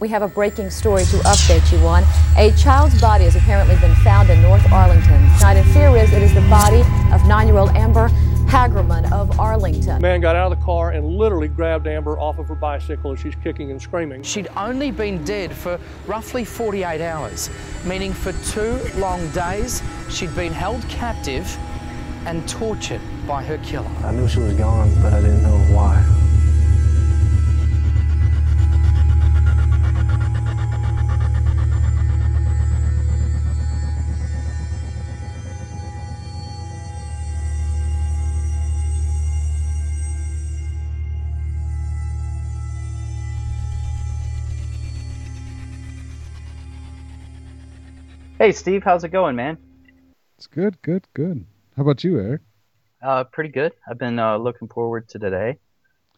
We have a breaking story to update you on. A child's body has apparently been found in North Arlington. Tonight in fear is it is the body of 9-year-old Amber Hagerman of Arlington. Man got out of the car and literally grabbed Amber off of her bicycle as she's kicking and screaming. She'd only been dead for roughly 48 hours, meaning for 2 long days she'd been held captive and tortured by her killer. I knew she was gone, but I didn't know why. Hey, Steve, how's it going, man? It's good, good, good. How about you, Eric? Pretty good. I've been looking forward to today,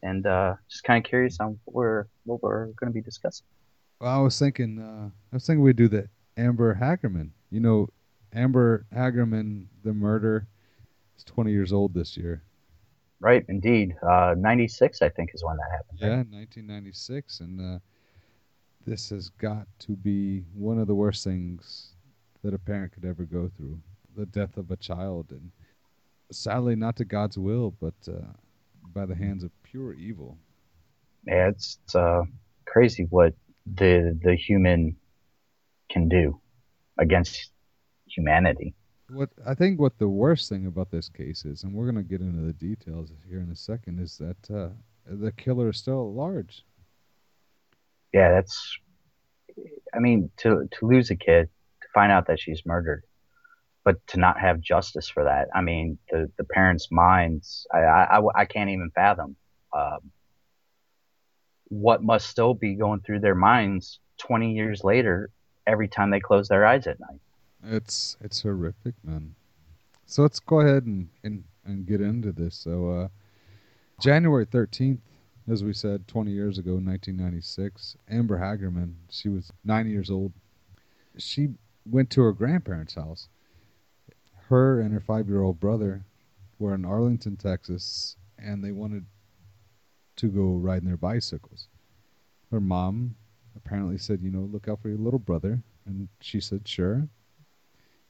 and just kind of curious on what we're going to be discussing. Well, I was thinking we'd do the Amber Hagerman. You know, Amber Hagerman, the murder, is 20 years old this year. Right, indeed. 96, I think, is when that happened. Yeah, right? 1996, and this has got to be one of the worst things that a parent could ever go through, the death of a child, and sadly not to God's will, but by the hands of pure evil. Yeah, it's crazy what the human can do against humanity. I think the worst thing about this case is, and we're going to get into the details here in a second, is that the killer is still at large. Yeah, that's, I mean, to lose a kid, to find out that she's murdered, but to not have justice for that. I mean, the parents' minds, I can't even fathom what must still be going through their minds 20 years later every time they close their eyes at night. It's horrific, man. So let's go ahead and get into this. So January 13th, as we said, 20 years ago, 1996, Amber Hagerman, she was 9 years old. She went to her grandparents' house. Her and her 5-year-old brother were in Arlington, Texas, and they wanted to go riding their bicycles. Her mom apparently said, you know, look out for your little brother. And she said, sure.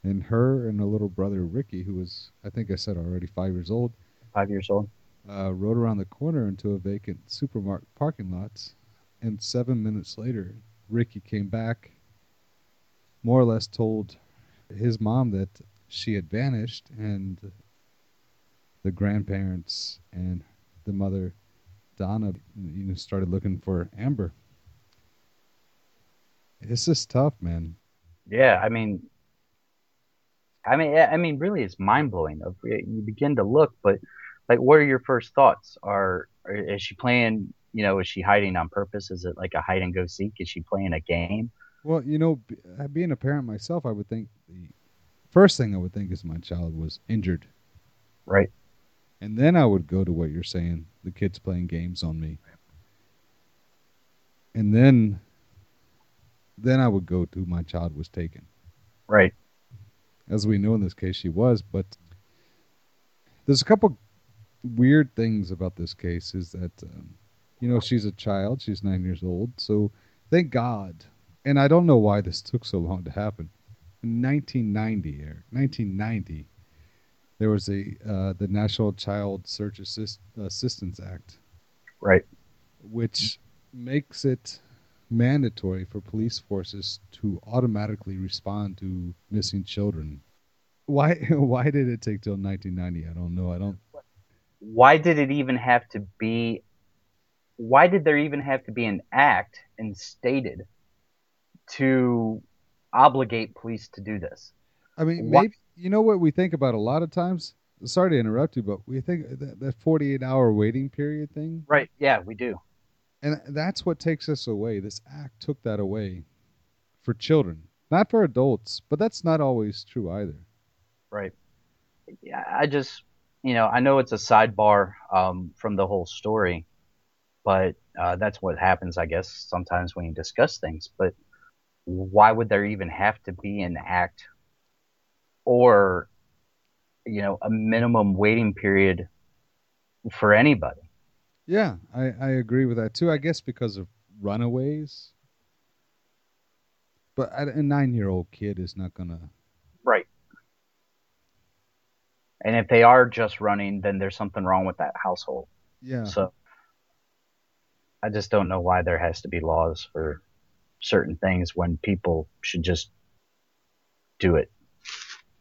And her and her little brother, Ricky, who was, I think I said already, 5 years old. 5 years old. Rode around the corner into a vacant supermarket parking lot, and 7 minutes later, Ricky came back, more or less told his mom that she had vanished, and the grandparents and the mother, Donna, you know, started looking for Amber. It's just tough, man. Yeah, I mean, really, it's mind blowing. You begin to look, but. Like, what are your first thoughts? Is she playing, you know, is she hiding on purpose? Is it like a hide-and-go-seek? Is she playing a game? Well, you know, being a parent myself, I would think the first thing I would think is my child was injured. Right. And then I would go to what you're saying, the kid's playing games on me. And then I would go to my child was taken. Right. As we know in this case, she was, but there's a couple weird things about this case is that, you know, she's a child. She's 9 years old. So thank God. And I don't know why this took so long to happen. In 1990, there was the National Child Search Assistance Act. Right. Which makes it mandatory for police forces to automatically respond to missing children. Why did it take till 1990? I don't know. Why did it even have to be? Why did there even have to be an act and stated to obligate police to do this? I mean, maybe, you know what we think about a lot of times? Sorry to interrupt you, but we think that 48-hour waiting period thing. Right. Yeah, we do. And that's what takes us away. This act took that away for children, not for adults, but that's not always true either. Right. Yeah, you know, I know it's a sidebar from the whole story, but that's what happens, I guess, sometimes when you discuss things. But why would there even have to be an act or, you know, a minimum waiting period for anybody? Yeah, I agree with that, too. I guess because of runaways. But a 9-year-old kid is not going to. Right. And if they are just running, then there's something wrong with that household. Yeah. So I just don't know why there has to be laws for certain things when people should just do it.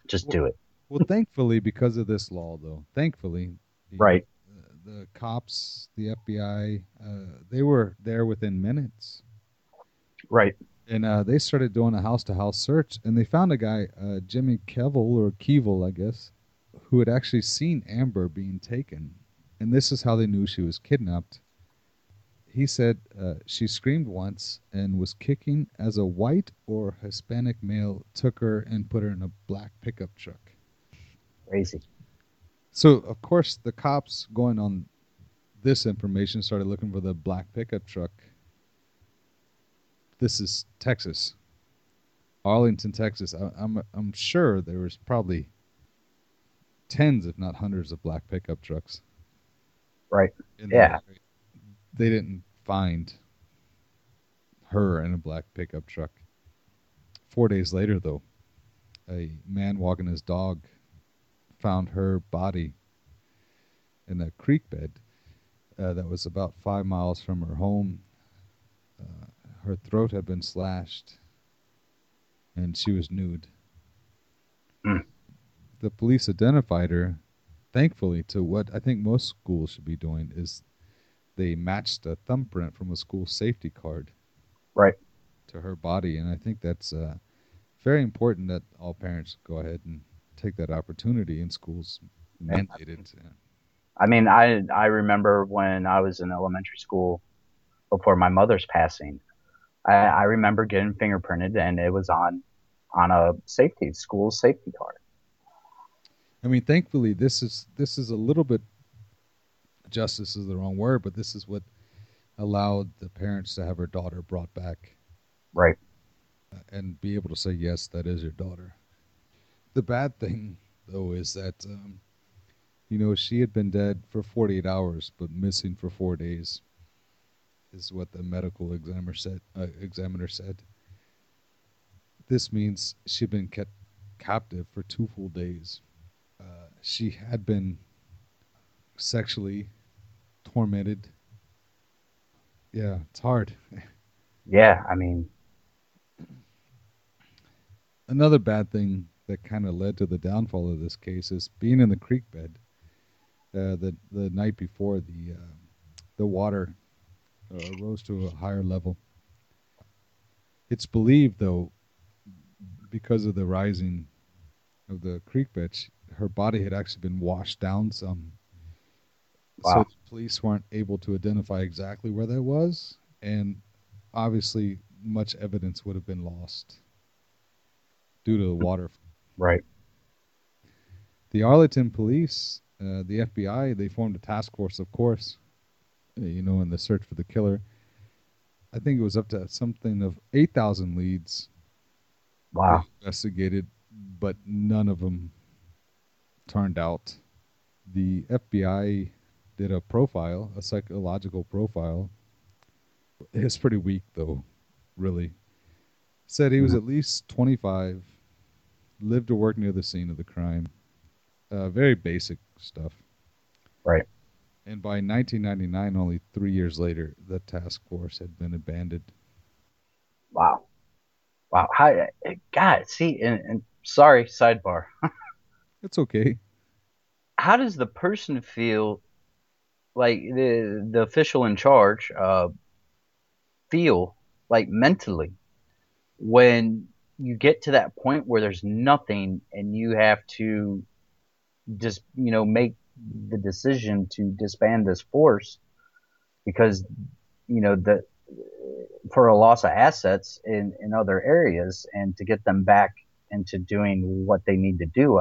Just do it. Well, thankfully, because of this law, though, right. The cops, the FBI, they were there within minutes. Right. And they started doing a house-to-house search, and they found a guy, Jimmy Kevell, or Kevell, I guess, who had actually seen Amber being taken. And this is how they knew she was kidnapped. He said she screamed once and was kicking as a white or Hispanic male took her and put her in a black pickup truck. Crazy. So, of course, the cops, going on this information, started looking for the black pickup truck. This is Texas, Arlington, Texas. I'm sure there was probably tens, if not hundreds, of black pickup trucks. Right. Yeah. They didn't find her in a black pickup truck. 4 days later, though, a man walking his dog found her body in a creek bed that was about 5 miles from her home. Her throat had been slashed, and she was nude. Mm. The police identified her, thankfully, to what I think most schools should be doing, is they matched a thumbprint from a school safety card right to her body, and I think that's very important that all parents go ahead and take that opportunity in schools. Mandated. I mean, I remember when I was in elementary school before my mother's passing, I remember getting fingerprinted, and it was on a school safety card. I mean, thankfully, this is a little bit, justice is the wrong word, but this is what allowed the parents to have her daughter brought back. Right. And be able to say, yes, that is your daughter. The bad thing, though, is that, she had been dead for 48 hours, but missing for 4 days. Is what the medical examiner said. This means she'd been kept captive for 2 full days. She had been sexually tormented. Yeah, it's hard. Yeah, I mean. Another bad thing that kind of led to the downfall of this case is being in the creek bed the night before the water rose to a higher level. It's believed, though, because of the rising of the creek bed, her body had actually been washed down some. Wow. So the police weren't able to identify exactly where that was, and obviously much evidence would have been lost due to the water. Right. The Arlington police, the FBI, they formed a task force, of course, in the search for the killer. I think it was up to something of 8,000 leads. Wow. Investigated, but none of them turned out. The FBI did a psychological profile. It's pretty weak, though, really. Said he was at least 25, lived or worked near the scene of the crime. Very basic stuff. Right. And by 1999, only 3 years later, the task force had been abandoned. Wow. Wow. God, see, and sorry, sidebar. It's okay. How does the person feel, like the official in charge, feel like mentally when you get to that point where there's nothing and you have to just, make the decision to disband this force because for a loss of assets in other areas and to get them back into doing what they need to do.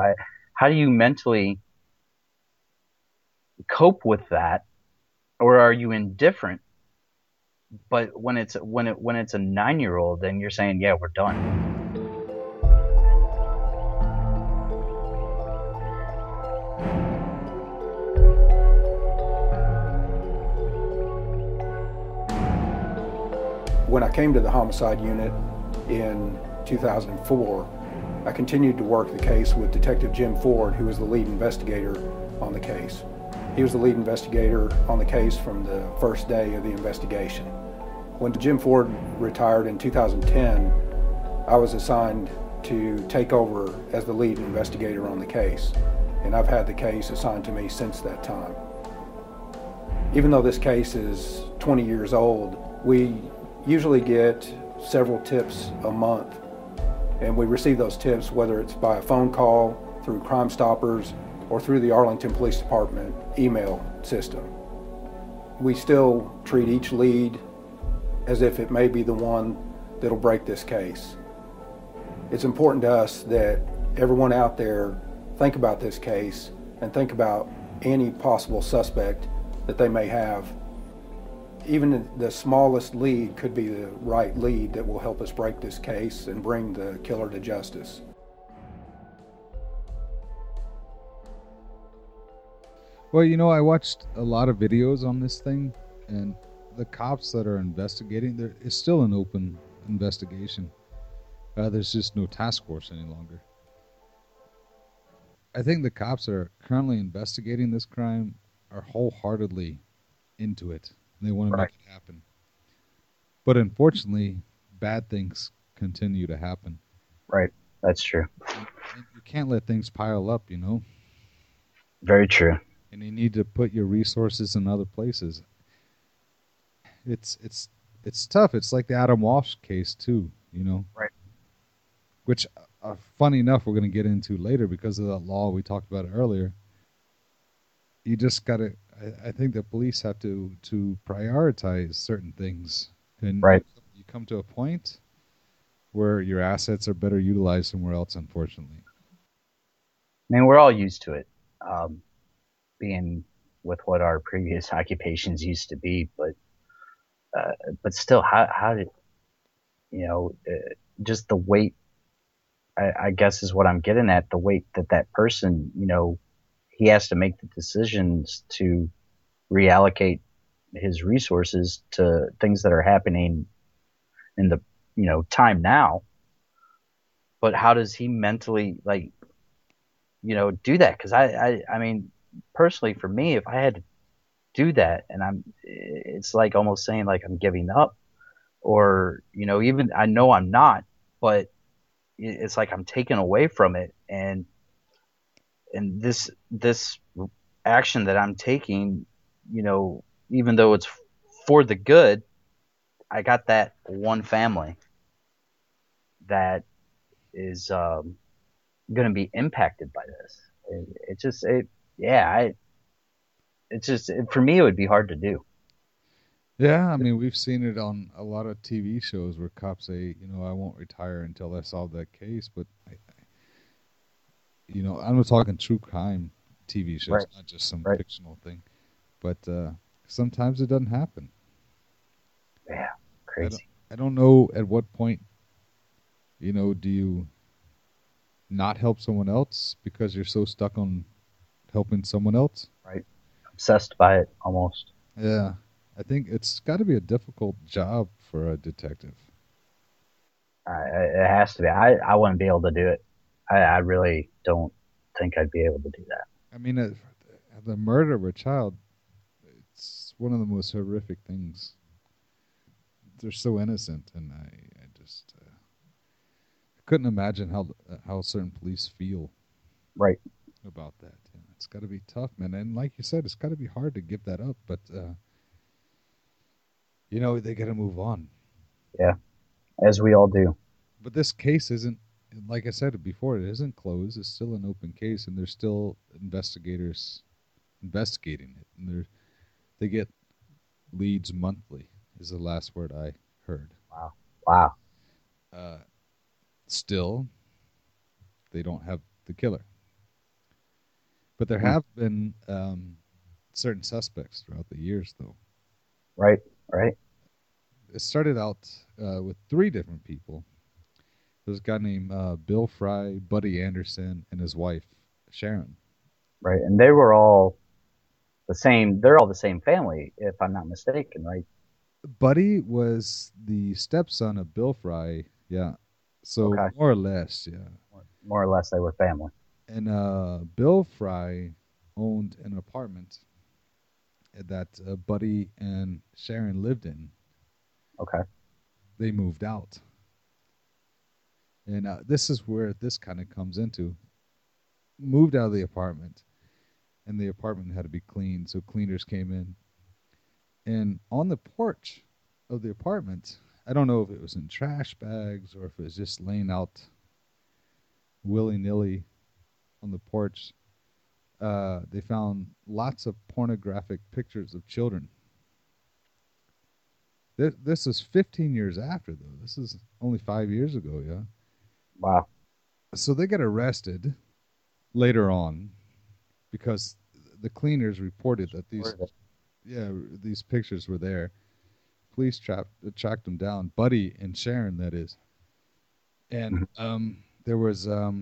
How do you mentally cope with that, or are you indifferent? But when it's a 9-year-old, then you're saying, yeah, we're done. When I came to the homicide unit in 2004, I continued to work the case with Detective Jim Ford, who was the lead investigator on the case. He was the lead investigator on the case from the first day of the investigation. When Jim Ford retired in 2010, I was assigned to take over as the lead investigator on the case, and I've had the case assigned to me since that time. Even though this case is 20 years old, we usually get several tips a month, and we receive those tips whether it's by a phone call, through Crime Stoppers, or through the Arlington Police Department email system. We still treat each lead as if it may be the one that'll break this case. It's important to us that everyone out there think about this case and think about any possible suspect that they may have. Even the smallest lead could be the right lead that will help us break this case and bring the killer to justice. Well, you know, I watched a lot of videos on this thing, and the cops that are investigating, there is still an open investigation. There's just no task force any longer. I think the cops that are currently investigating this crime are wholeheartedly into it. They want to make it happen. But unfortunately, bad things continue to happen. Right. That's true. You can't let things pile up, you know? Very true. And you need to put your resources in other places. It's tough. It's like the Adam Walsh case, too, you know? Right. Which, funny enough, we're going to get into later because of that law we talked about earlier. You just got to... I think the police have to prioritize certain things. And right. You come to a point where your assets are better utilized somewhere else, unfortunately. I mean, we're all used to it, being with what our previous occupations used to be. But still, how did, you know, just the weight, I guess is what I'm getting at, the weight that person, you know, he has to make the decisions to reallocate his resources to things that are happening in the, you know, time now. But how does he mentally, like, you know, do that? Because I mean, personally, for me, if I had to do that, and it's like almost saying like I'm giving up, or, you know, even I know I'm not, but it's like I'm taken away from it. And this action that I'm taking, you know, even though it's for the good, I got that one family that is going to be impacted by this. For me, it would be hard to do. Yeah, I mean, we've seen it on a lot of TV shows where cops say, you know, I won't retire until I solve that case, but you know, I'm not talking true crime TV shows, right. Not just some fictional thing. But sometimes it doesn't happen. Yeah, crazy. I don't know at what point, you know, do you not help someone else because you're so stuck on helping someone else? Right. Obsessed by it, almost. Yeah. I think it's got to be a difficult job for a detective. It has to be. I wouldn't be able to do it. I really don't think I'd be able to do that. I mean, the murder of a child, it's one of the most horrific things. They're so innocent, and I just couldn't imagine how certain police feel right about that. Yeah, it's got to be tough, man. And like you said, it's got to be hard to give that up, but, you know, they got to move on. Yeah, as we all do. But this case isn't, like I said before, it isn't closed. It's still an open case, and there's still investigators investigating it. And they get leads monthly is the last word I heard. Wow. Still, they don't have the killer. But there have been certain suspects throughout the years, though. Right. It started out with three different people. There's a guy named Bill Fry, Buddy Anderson, and his wife, Sharon. Right, and they were all the same. They're all the same family, if I'm not mistaken, right? Buddy was the stepson of Bill Fry, yeah. So okay. More or less, yeah. More or less they were family. And Bill Fry owned an apartment that Buddy and Sharon lived in. Okay. They moved out. And this is where this kind of comes into. Moved out of the apartment, and the apartment had to be cleaned, so cleaners came in. And on the porch of the apartment, I don't know if it was in trash bags or if it was just laying out willy-nilly on the porch, they found lots of pornographic pictures of children. This is 15 years after, though. This is only 5 years ago, yeah? Wow. So they get arrested later on because the cleaners reported that these pictures were there. Police tracked them down, Buddy and Sharon, that is. And there was a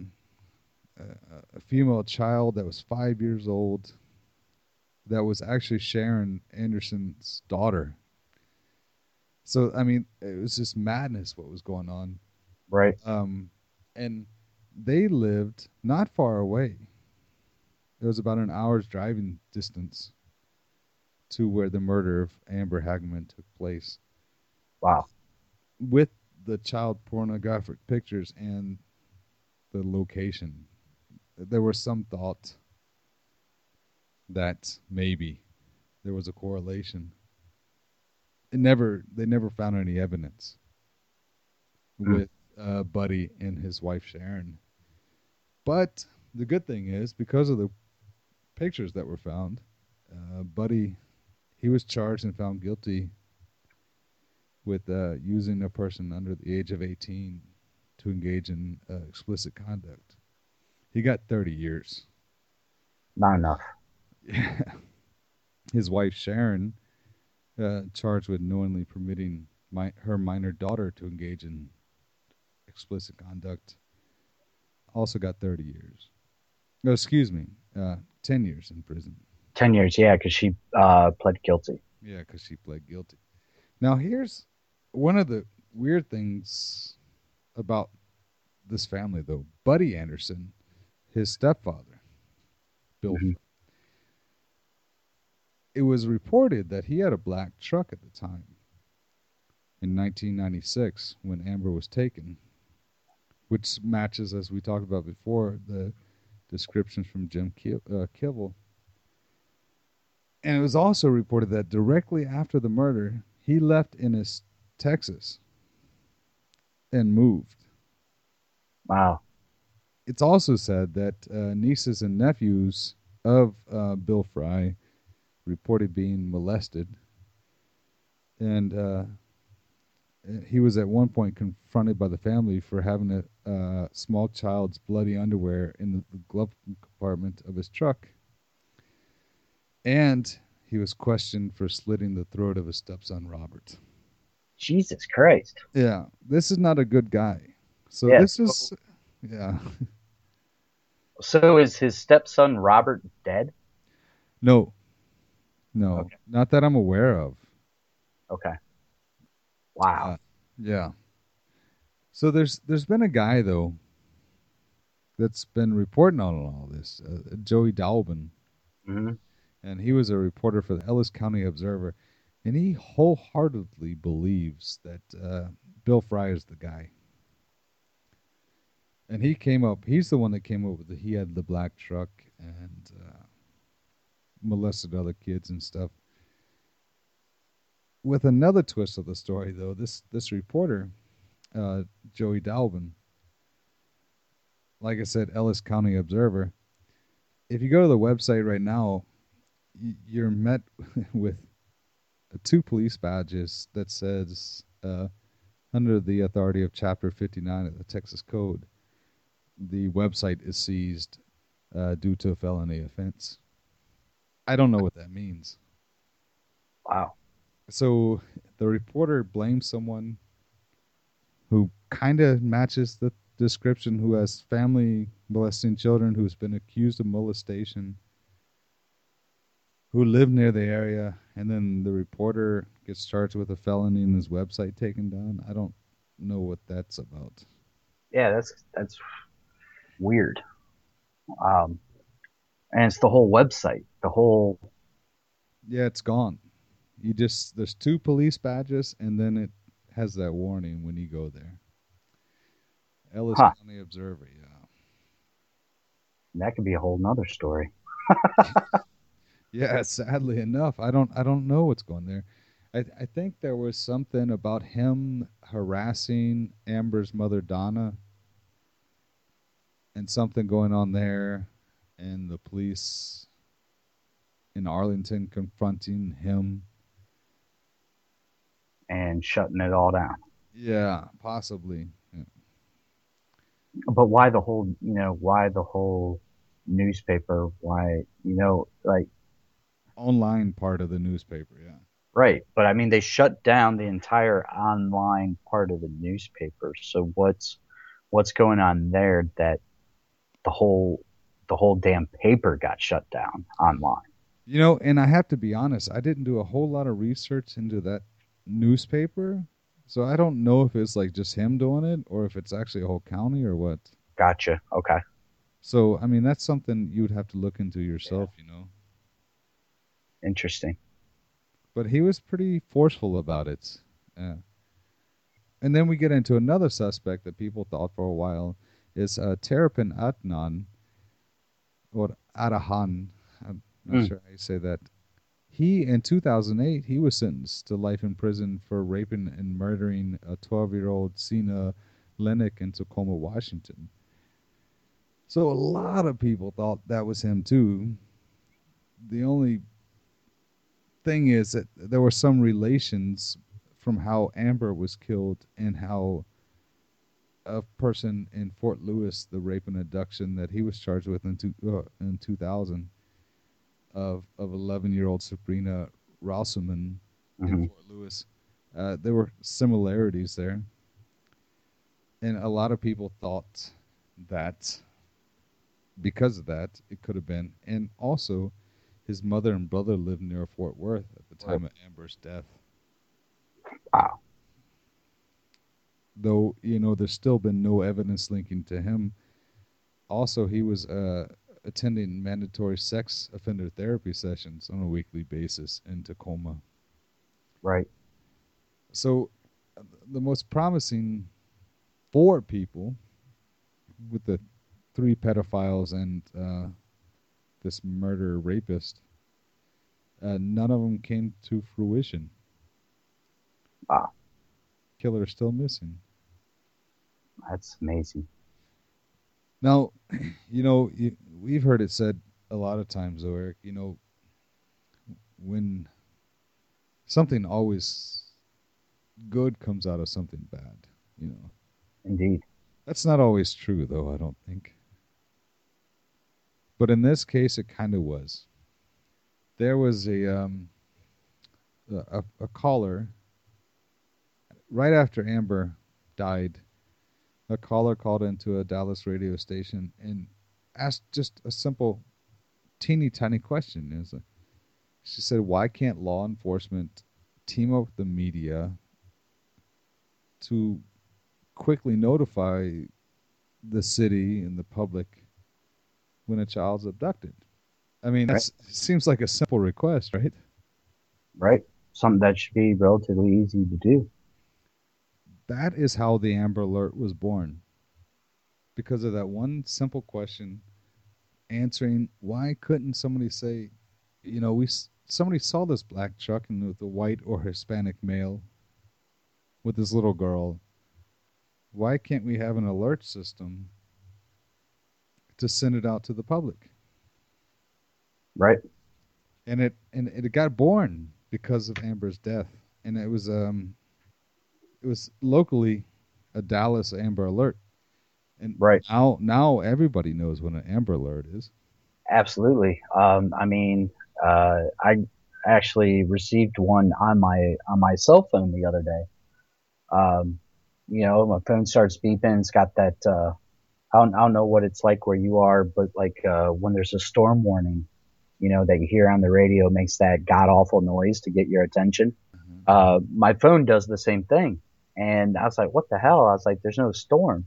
female child that was 5 years old that was actually Sharon Anderson's daughter. So, I mean, it was just madness what was going on. Right. And they lived not far away. It was about an hour's driving distance to where the murder of Amber Hagerman took place. Wow. With the child pornographic pictures and the location, there was some thought that maybe there was a correlation. They never found any evidence with Buddy and his wife Sharon. But the good thing is, because of the pictures that were found, Buddy... he was charged and found guilty with using a person under the age of 18 to engage in explicit conduct. He got 30 years. Not enough. Yeah. His wife, Sharon, charged with knowingly permitting her minor daughter to engage in explicit conduct, also got 30 years. No, excuse me, 10 years in prison. 10 years, yeah, because she pled guilty. Yeah, because she pled guilty. Now, here's one of the weird things about this family, though. Buddy Anderson, his stepfather, Bill, it was reported that he had a black truck at the time in 1996 when Amber was taken, which matches, as we talked about before, the descriptions from Jim Kevell. And it was also reported that directly after the murder, he left in his Texas and moved. Wow. It's also said that nieces and nephews of Bill Fry reported being molested. And he was at one point confronted by the family for having a small child's bloody underwear in the glove compartment of his truck. And he was questioned for slitting the throat of his stepson, Robert. Jesus Christ. Yeah. This is not a good guy. So yeah, this is... yeah. So is his stepson, Robert, dead? No. No. Okay. Not that I'm aware of. Okay. Wow. Yeah. So there's been a guy, though, that's been reporting on all this. Joey Dalbin. Mm-hmm. And he was a reporter for the Ellis County Observer, and he wholeheartedly believes that Bill Fry is the guy. And he's the one that came up with he had the black truck and molested other kids and stuff. With another twist of the story, though, this reporter, Joey Dalbin, like I said, Ellis County Observer, if you go to the website right now, you're met with two police badges that says under the authority of Chapter 59 of the Texas Code, the website is seized due to a felony offense. I don't know what that means. Wow. So the reporter blames someone who kind of matches the description, who has family molesting children, who's been accused of molestation, who lived near the area, and then the reporter gets charged with a felony and his website taken down. I don't know what that's about. yeah, that's weird. And it's the whole website, the whole. Yeah, it's gone. You just, there's two police badges, and then it has that warning when you go there. Ellis County Observer, yeah. That could be a whole nother story. Yeah, sadly enough, I don't know what's going there. I think there was something about him harassing Amber's mother, Donna, and something going on there, and the police in Arlington confronting him. And shutting it all down. Yeah, possibly. Yeah. But why the whole, why the whole newspaper? Why, online part of the newspaper, yeah. Right, but I mean, they shut down the entire online part of the newspaper. So what's going on there that the whole damn paper got shut down online? And I have to be honest, I didn't do a whole lot of research into that newspaper, so I don't know if it's like just him doing it or if it's actually a whole county or what. Gotcha. Okay. So I mean, that's something you would have to look into yourself, yeah. Interesting. But he was pretty forceful about it. Yeah. And then we get into another suspect that people thought for a while is Terrapin Atnan, or Arahan. I'm not sure how you say that. He, in 2008, he was sentenced to life in prison for raping and murdering a 12-year-old Sina Lenick in Tacoma, Washington. So a lot of people thought that was him, too. The only thing is that there were some relations from how Amber was killed and how a person in Fort Lewis, the rape and abduction that he was charged with in 2000 of 11-year-old Sabrina Rosselman in Fort Lewis, there were similarities there, and a lot of people thought that because of that it could have been, and also. His mother and brother lived near Fort Worth at the time of Amber's death. Wow. Though, there's still been no evidence linking to him. Also, he was attending mandatory sex offender therapy sessions on a weekly basis in Tacoma. Right. So, the most promising four people with the three pedophiles and... this murder rapist, none of them came to fruition. Wow. Killer still missing. That's amazing. Now, we've heard it said a lot of times, though, Eric, when something always good comes out of something bad, Indeed. That's not always true, though, I don't think. But in this case, it kind of was. There was a caller right after Amber died. A caller called into a Dallas radio station and asked just a simple, teeny tiny question. It was like, she said, "Why can't law enforcement team up with the media to quickly notify the city and the public when a child's abducted?" I mean, that seems like a simple request, right? Right. Something that should be relatively easy to do. That is how the Amber Alert was born. Because of that one simple question, answering, why couldn't somebody say, somebody saw this black truck and with a white or Hispanic male with this little girl. Why can't we have an alert system to send it out to the public? Right. And it got born because of Amber's death. And it was locally a Dallas Amber Alert. And right. Now everybody knows what an Amber Alert is. Absolutely. I actually received one on my cell phone the other day. My phone starts beeping, it's got that I don't know what it's like where you are, but like when there's a storm warning, that you hear on the radio, makes that god-awful noise to get your attention. Mm-hmm. My phone does the same thing. And I was like, what the hell? I was like, there's no storm.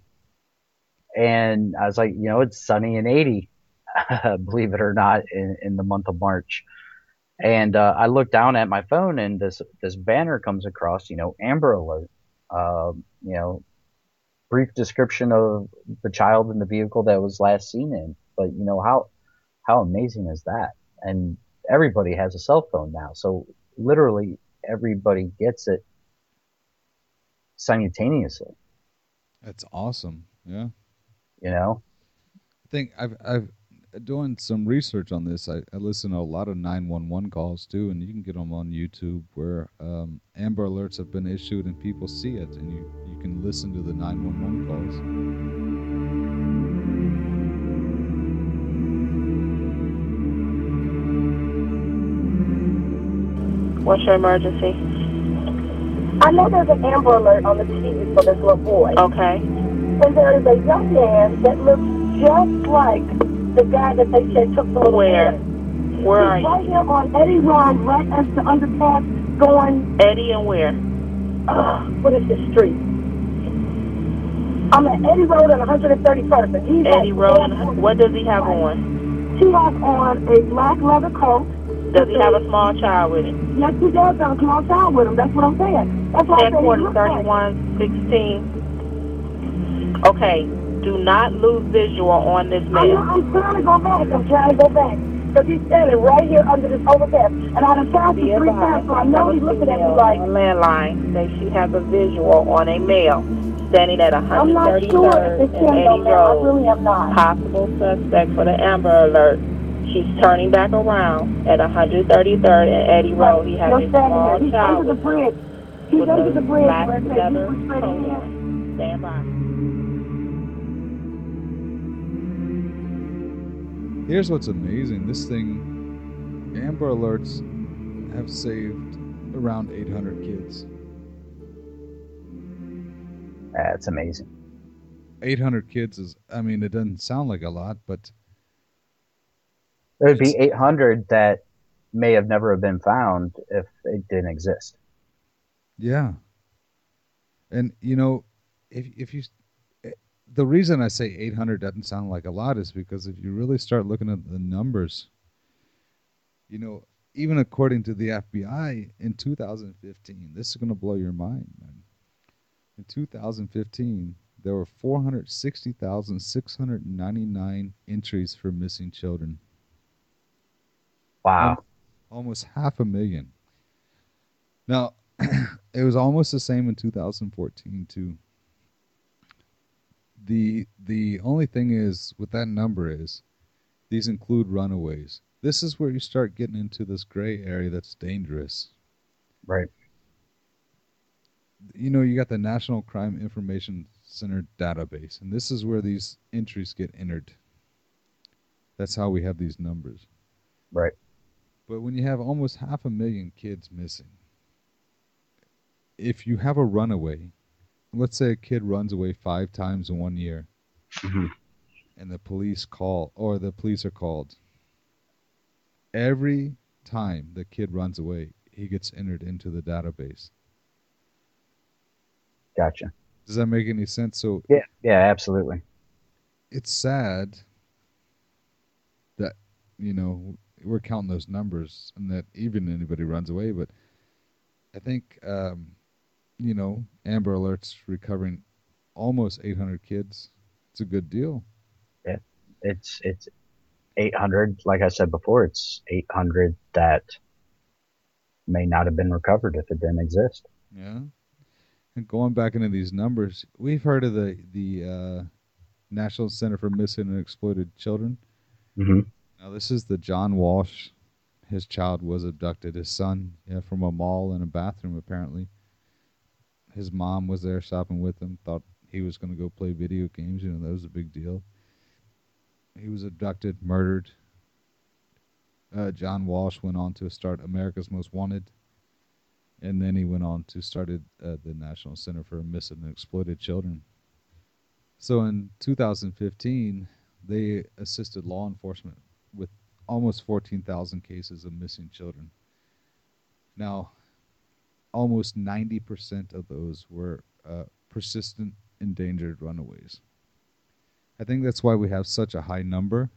And I was like, you know, it's sunny and 80, believe it or not, in the month of March. And I looked down at my phone, and this banner comes across, you know, Amber Alert, you know, brief description of the child in the vehicle that was last seen in. But, you know, how amazing is that? And everybody has a cell phone now, so literally everybody gets it simultaneously. That's awesome. Yeah. You know, I think I've doing some research on this. I listen to a lot of 911 calls too, and you can get them on YouTube where Amber Alerts have been issued and people see it, and you can listen to the 911 calls. What's your emergency? I know there's an Amber Alert on the TV for this little boy. Okay. And there is a young man that looks just like the guy that they said took the little kid. Where are you? Right here on Eddie Road, right as the underpass going. Eddie and where? What is this street? I'm at Eddie Road and 131st. And he's Eddie Road. What does he have on? He has on a black leather coat. Does he have a small child with him? Yes, he does have a small child with him. That's what I'm saying. That's what I'm saying. 3116. Okay. Do not lose visual on this man. I'm trying to go back. Because he's standing right here under this overpass. And I done tried to 3 times, so I know he's looking at me like... landline. They should have a visual on a male standing at 133rd I'm not sure if it's him, I really am not. Possible suspect for the Amber Alert. He's turning back around at 133rd and Eddie Road. He has a small child. He's under the bridge. He's under the bridge. Stand by. Here's what's amazing. This thing, Amber Alerts have saved around 800 kids. That's amazing. 800 kids is, I mean, it doesn't sound like a lot, but... There would be 800 that may have never been found if it didn't exist. Yeah. And, you know, if you... The reason I say 800 doesn't sound like a lot is because if you really start looking at the numbers, you know, even according to the FBI in 2015, this is going to blow your mind, man. In 2015, there were 460,699 entries for missing children. Wow. Almost 500,000. Now, it was almost the same in 2014, too. The only thing is with that number is these include runaways. This is where you start getting into this gray area that's dangerous. Right. You know, you got the National Crime Information Center database, and this is where these entries get entered. That's how we have these numbers. Right. But when you have almost 500,000 kids missing, if you have a runaway, let's say a kid runs away 5 times in 1 year, mm-hmm. and the police are called. Every time the kid runs away, he gets entered into the database. Gotcha. Does that make any sense? So yeah, absolutely. It's sad that, you know, we're counting those numbers and that even anybody runs away, but I think. You know, Amber Alerts recovering almost 800 kids. It's a good deal. Yeah, it's 800. Like I said before, it's 800 that may not have been recovered if it didn't exist. Yeah. And going back into these numbers, we've heard of the National Center for Missing and Exploited Children. Mm-hmm. Now, this is the John Walsh. His child was abducted. His son from a mall in a bathroom, apparently. His mom was there shopping with him, thought he was going to go play video games. You know, that was a big deal. He was abducted, murdered. John Walsh went on to start America's Most Wanted. And then he went on to start the National Center for Missing and Exploited Children. So in 2015, they assisted law enforcement with almost 14,000 cases of missing children. Now... almost 90% of those were persistent endangered runaways. I think that's why we have such a high number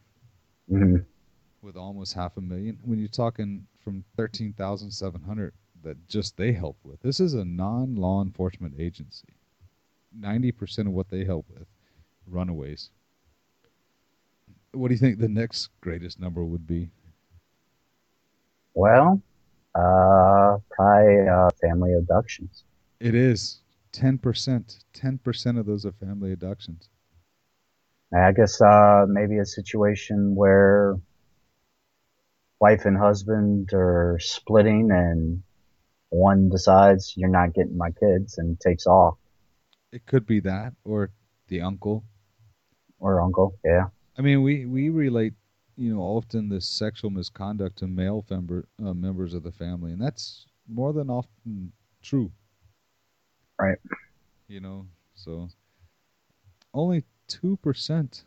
with almost 500,000. When you're talking from 13,700 that just they help with. This is a non-law enforcement agency. 90% of what they help with, runaways. What do you think the next greatest number would be? Well, probably family abductions. It is. 10%. 10% of those are family abductions. I guess maybe a situation where wife and husband are splitting and one decides, you're not getting my kids, and takes off. It could be that, or the uncle. Or uncle, yeah. I mean, we relate, you know, often this sexual misconduct to male members of the family, and that's more than often true. Right. You know, so only 2%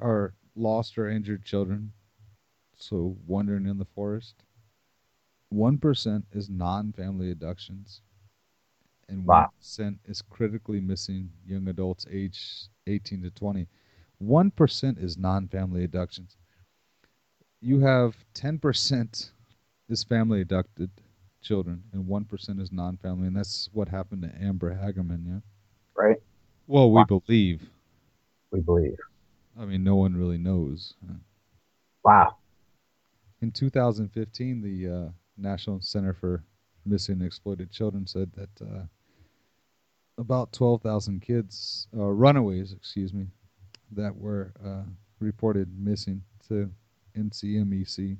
are lost or injured children, so wandering in the forest. 1% is non-family abductions, and 1% is critically missing young adults aged 18 to 20. 1% is non-family abductions. You have 10% is family abducted children, and 1% is non-family, and that's what happened to Amber Hagerman, yeah? Right. Well, we believe. We believe. I mean, no one really knows. Wow. In 2015, the National Center for Missing and Exploited Children said that about 12,000 kids, runaways, excuse me, that were reported missing to NCMEC.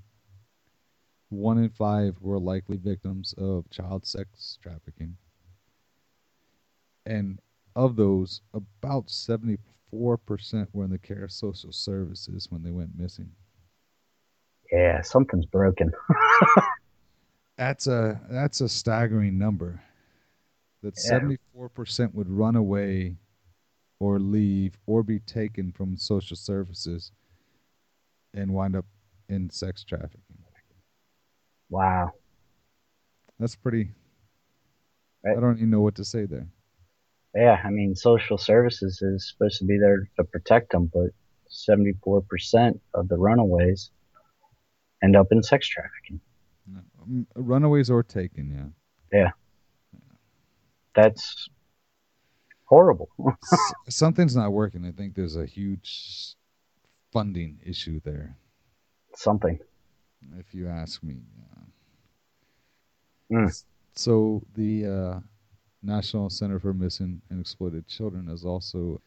1 in 5 were likely victims of child sex trafficking. And of those, about 74% were in the care of social services when they went missing. Yeah, something's broken. That's a staggering number. That 74% would run away or leave or be taken from social services and wind up in sex trafficking. Wow. That's pretty... Right. I don't even know what to say there. Yeah, I mean, social services is supposed to be there to protect them, but 74% of the runaways end up in sex trafficking. Runaways are taken, yeah. Yeah. That's... horrible. Something's not working. I think there's a huge funding issue there. Something. If you ask me. Yeah. Mm. So the National Center for Missing and Exploited Children is also,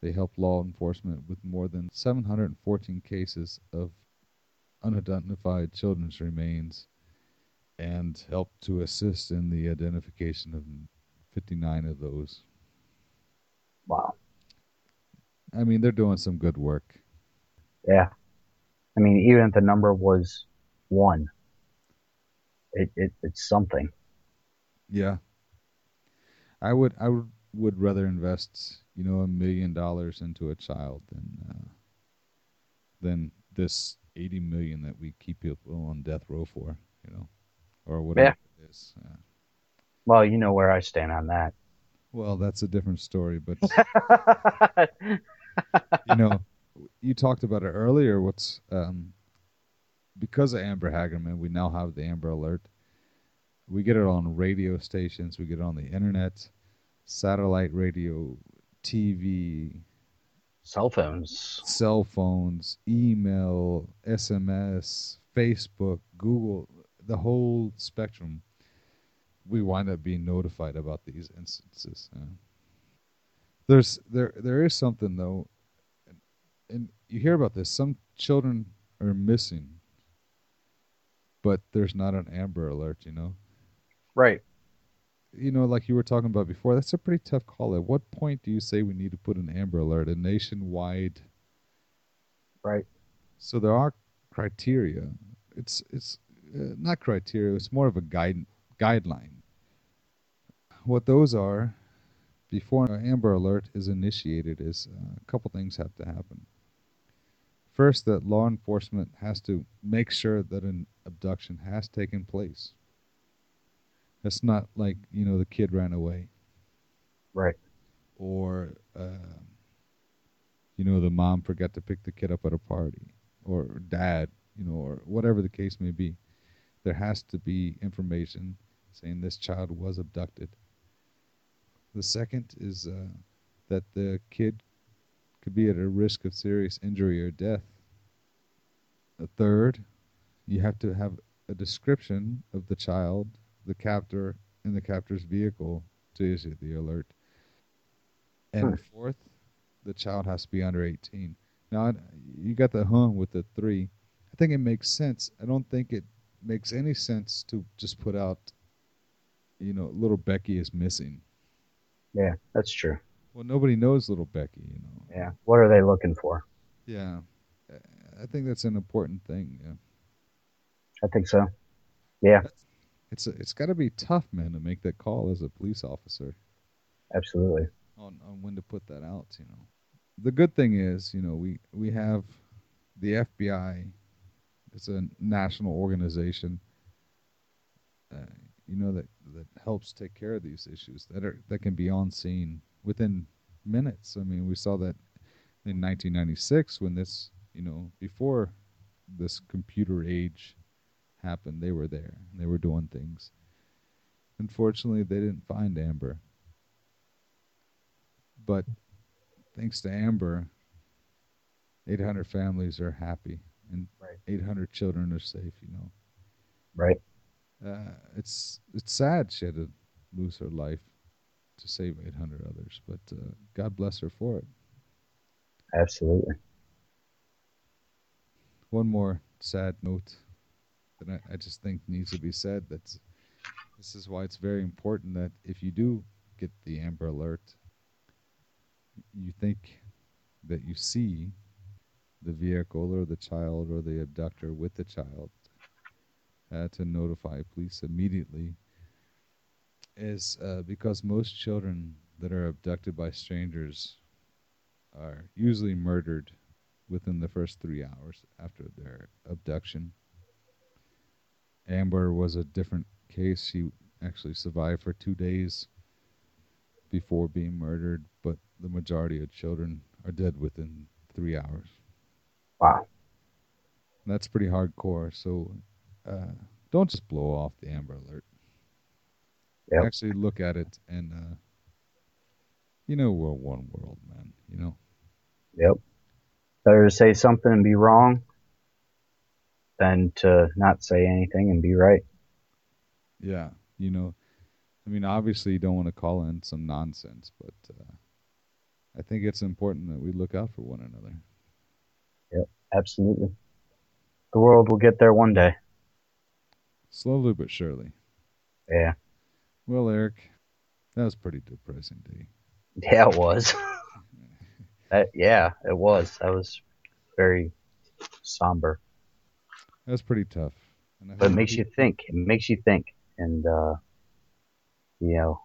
they help law enforcement with more than 714 cases of unidentified children's remains and help to assist in the identification of 59 of those. Wow. I mean, they're doing some good work. Yeah. I mean, even if the number was 1, it's something. Yeah. I would rather invest, you know, $1 million into a child than this $80 million that we keep people on death row for, you know, or whatever it is. Yeah. Well, you know where I stand on that. Well, that's a different story, but, you know, you talked about it earlier. What's because of Amber Hagerman, we now have the Amber Alert. We get it on radio stations. We get it on the internet, satellite radio, TV, cell phones, email, SMS, Facebook, Google, the whole spectrum. We wind up being notified about these instances. There is something though, and you hear about this. Some children are missing, but there's not an Amber Alert, you know? Right. You know, like you were talking about before, that's a pretty tough call. At what point do you say we need to put an Amber Alert, a nationwide? Right. So there are criteria. It's not criteria. It's more of a guideline. What those are, before an Amber Alert is initiated, is a couple things have to happen. First, that law enforcement has to make sure that an abduction has taken place. It's not like, you know, the kid ran away. Right. Or you know, the mom forgot to pick the kid up at a party, or dad, you know, or whatever the case may be. There has to be information saying this child was abducted. The second is that the kid could be at a risk of serious injury or death. The third, you have to have a description of the child, the captor, and the captor's vehicle to issue the alert. And fourth, the child has to be under 18. Now, you got the hung with the 3. I think it makes sense. I don't think it makes any sense to just put out, you know, little Becky is missing. Yeah, that's true. Well, nobody knows little Becky, you know. Yeah, what are they looking for? Yeah, I think that's an important thing. Yeah, I think so. Yeah, it's got to be tough, man, to make that call as a police officer. Absolutely. On when to put that out, you know. The good thing is, you know, we have the FBI. It's a national organization, you know, that helps take care of these issues that can be on scene within minutes. I mean, we saw that in 1996 when this, you know, before this computer age happened, they were there and they were doing things. Unfortunately, they didn't find Amber. But thanks to Amber, 800 families are happy and 800 children are safe, you know. Right. It's sad she had to lose her life to save 800 others, but God bless her for it. Absolutely. One more sad note that I just think needs to be said. This is why it's very important that if you do get the Amber Alert, you think that you see the vehicle or the child or the abductor with the child, to notify police immediately, is because most children that are abducted by strangers are usually murdered within the first 3 hours after their abduction. Amber was a different case. She actually survived for 2 days before being murdered, but the majority of children are dead within 3 hours. Wow. That's pretty hardcore, so don't just blow off the Amber Alert. Yep. Actually look at it, and you know, we're one world, man, you know. Yep. Better to say something and be wrong than to not say anything and be right. Yeah, you know, I mean, obviously you don't want to call in some nonsense, but I think it's important that we look out for one another. Yep, absolutely. The world will get there one day. Slowly but surely. Yeah. Well, Eric, that was a pretty depressing day. Yeah, it was. Yeah, it was. That was very somber. That was pretty tough. But it makes you think. It makes you think. And, you know,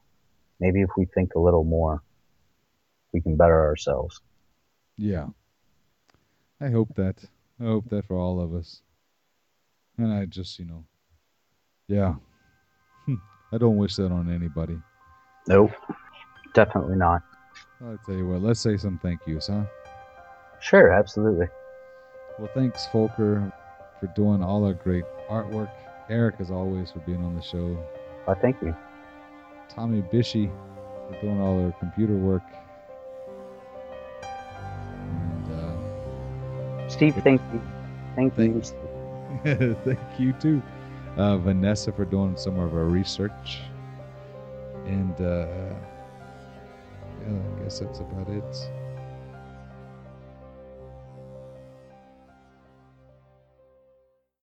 maybe if we think a little more, we can better ourselves. Yeah. I hope that. I hope that for all of us. And I just, you know, yeah. I don't wish that on anybody. Nope. Definitely not. I'll tell you what, let's say some thank yous, huh? Sure, absolutely. Well, thanks, Folker, for doing all our great artwork. Eric, as always, for being on the show. Well, thank you. Tommy Bishy, for doing all our computer work. Steve, thank you. Thank you. Thank you, too. Vanessa, for doing some of our research. And yeah, I guess that's about it.